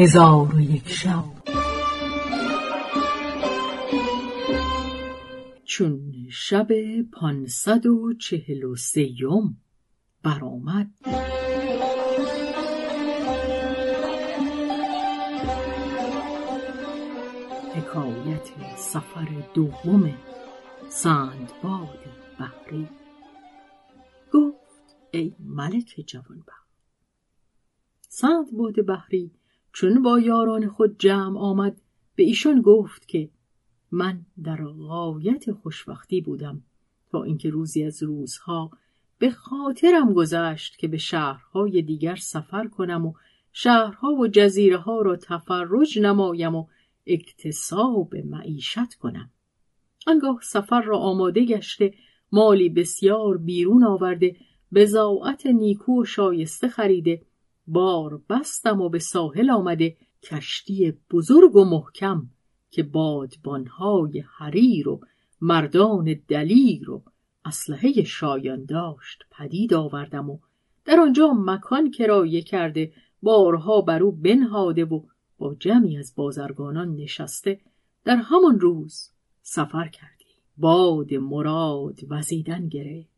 هزار و یک شب. چون شب 543 برآمد حکایت سفر دوم سندباد بحری. گفت ای ملک جوانبخت، سندباد بحری چون با یاران خود جمع آمد به ایشان گفت که من در غایت خوشبختی بودم تا اینکه روزی از روزها به خاطرم گذشت که به شهرهای دیگر سفر کنم و شهرها و جزیره ها را تفرج نمایم و اکتساب معیشت کنم. آنگاه سفر را آماده گشته، مالی بسیار بیرون آورده، بضاعت نیکو و شایسته خریده، بار بستم و به ساحل آمده، کشتی بزرگ و محکم که بادبانهای حریر و مردان دلیر و اسلحه شایان داشت پدید آوردم و در آنجا مکان کرایه کرده، بارها بر او بنهاده و با جمعی از بازرگانان نشسته در همان روز سفر کردی. باد مراد وزیدن گرفت،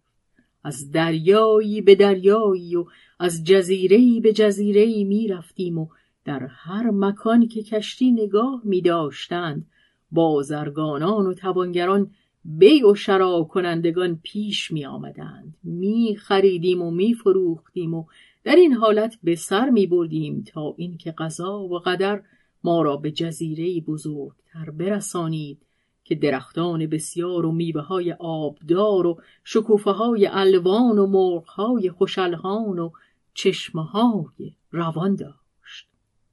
از دریایی به دریایی و از جزیره‌ای به جزیره‌ای می رفتیم و در هر مکان که کشتی نگاه می داشتند بازرگانان و توانگران، بیع و شراء کنندگان پیش می آمدند. می خریدیم و می فروختیم و در این حالت به سر می بردیم تا اینکه قضا و قدر ما را به جزیره‌ای بزرگتر برسانید که درختان بسیار و میوه‌های آبدار و شکوفه‌های الوان و مرغ‌های خوش‌الحان و چشمه‌های روان داشت،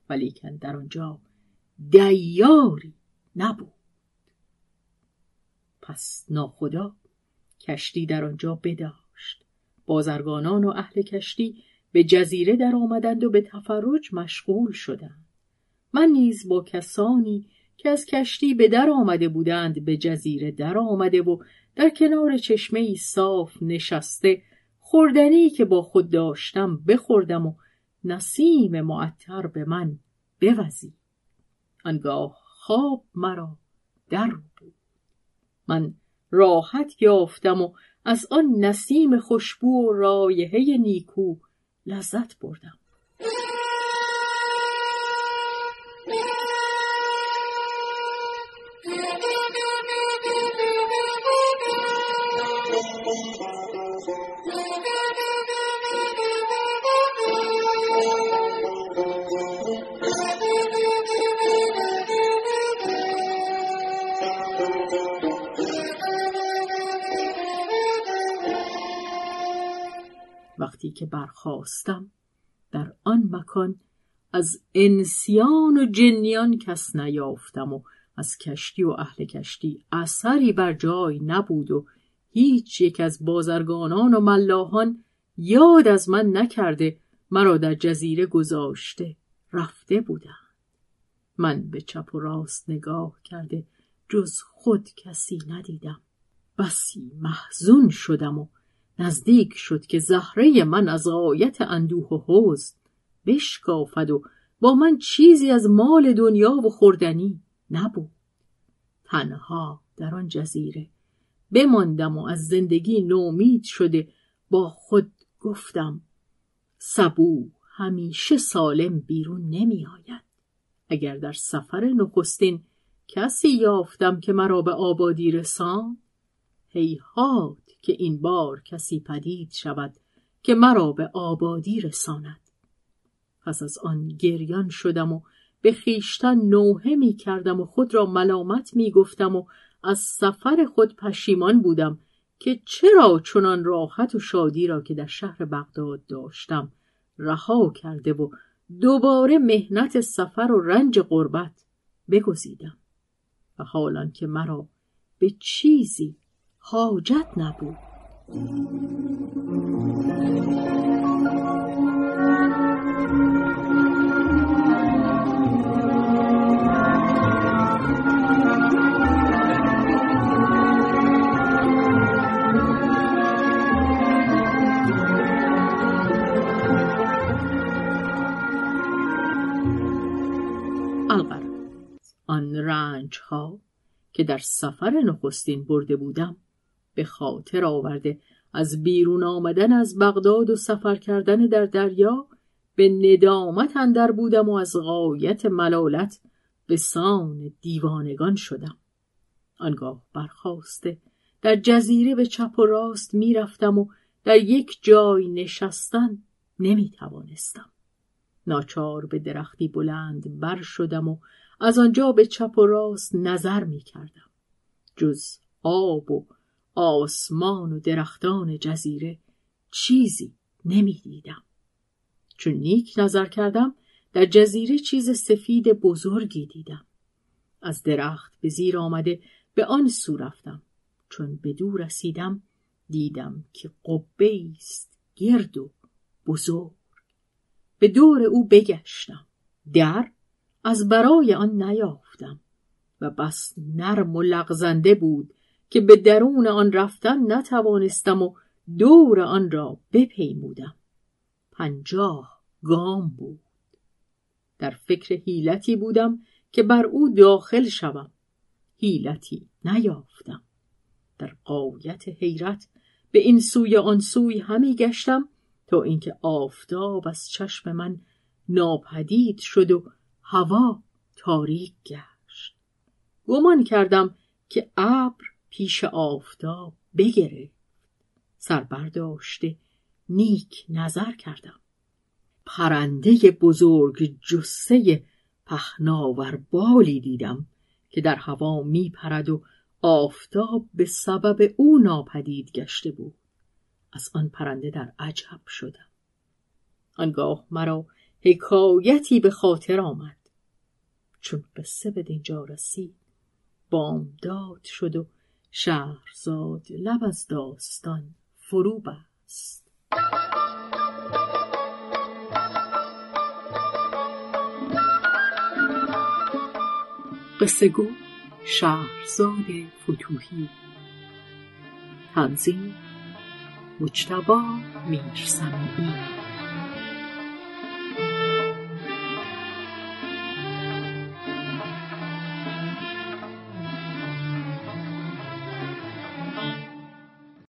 ولیکن در آنجا دیاری نبود. پس ناخدا کشتی در آنجا بداشت. بازرگانان و اهل کشتی به جزیره در آمدند و به تفرج مشغول شدند. من نیز با کسانی که از کشتی به در آمده بودند به جزیره در آمده و در کنار چشمه‌ای صاف نشسته خوردنی که با خود داشتم بخوردم و نسیم معطر به من بوزید. آنگاه خواب مرا در بود. من راحت یافتم و از آن نسیم خوشبو و رایحه نیکو لذت بردم. وقتی که برخاستم در آن مکان از انسیان و جنیان کس نیافتم و از کشتی و اهل کشتی اثری بر جای نبود و هیچ یک از بازرگانان و ملاحان یاد از من نکرده مرا در جزیره گذاشته رفته بودند. من به چپ و راست نگاه کرده جز خود کسی ندیدم. بسی محزون شدم و نزدیک شد که زهره من از غایت اندوه و حزن بشکافد و با من چیزی از مال دنیا و خوردنی نبود. تنها در آن جزیره بماندم و از زندگی نومید شده با خود گفتم صبوح همیشه سالم بیرون نمی آید. اگر در سفر نخستین کسی یافتم که مرا به آبادی رساند، هیهات که این بار کسی پدید شود که مرا به آبادی رساند. پس از آن گریان شدم و به خویشتن نوحه می کردم و خود را ملامت می گفتم و از سفر خود پشیمان بودم که چرا چنان راحت و شادی را که در شهر بغداد داشتم رها کرده و دوباره مهنت سفر و رنج غربت بگزیدم. و حالان که مرا به چیزی حاجت نبود. زوجها که در سفر نخستین برده بودم به خاطر آورده از بیرون آمدن از بغداد و سفر کردن در دریا به ندامت اندر بودم و از غایت ملالت به سان دیوانگان شدم. آنگاه برخاسته در جزیره به چپ و راست می رفتم و در یک جای نشستن نمی توانستم. ناچار به درختی بلند بر شدم و از آنجا به چپ و راست نظر می کردم. جز آب و آسمان و درختان جزیره چیزی نمی دیدم. چون نیک نظر کردم در جزیره چیز سفید بزرگی دیدم. از درخت به زیر آمده به آن سو رفتم. چون به دور رسیدم دیدم که قبه‌ای است گرد و بزرگ. به دور او بگشتم. در از برای آن نیافتم و بس نرم و لغزنده بود که به درون آن رفتن نتوانستم و دور آن را بپیمودم. 50 گام بود. در فکر حیلتی بودم که بر او داخل شوم. حیلتی نیافتم. در غایت حیرت به این سوی آن سوی همی گشتم تا اینکه آفتاب از چشم من ناپدید شد و هوا تاریک گشت. گمان کردم که ابر پیش آفتاب بگرفت. سر برداشته نیک نظر کردم. پرنده بزرگ جثه پهناور بالی دیدم که در هوا می پرد و آفتاب به سبب او ناپدید گشته بود. از آن پرنده در عجب شدم. آنگاه مرا حکایتی به خاطر آمد. چون قصه به دینجا رسید بامداد شد و شهرزاد لب از داستان فرو بست. قصه گو شهرزاد فتوحی. تنظیم مجتبی میرسمیعی.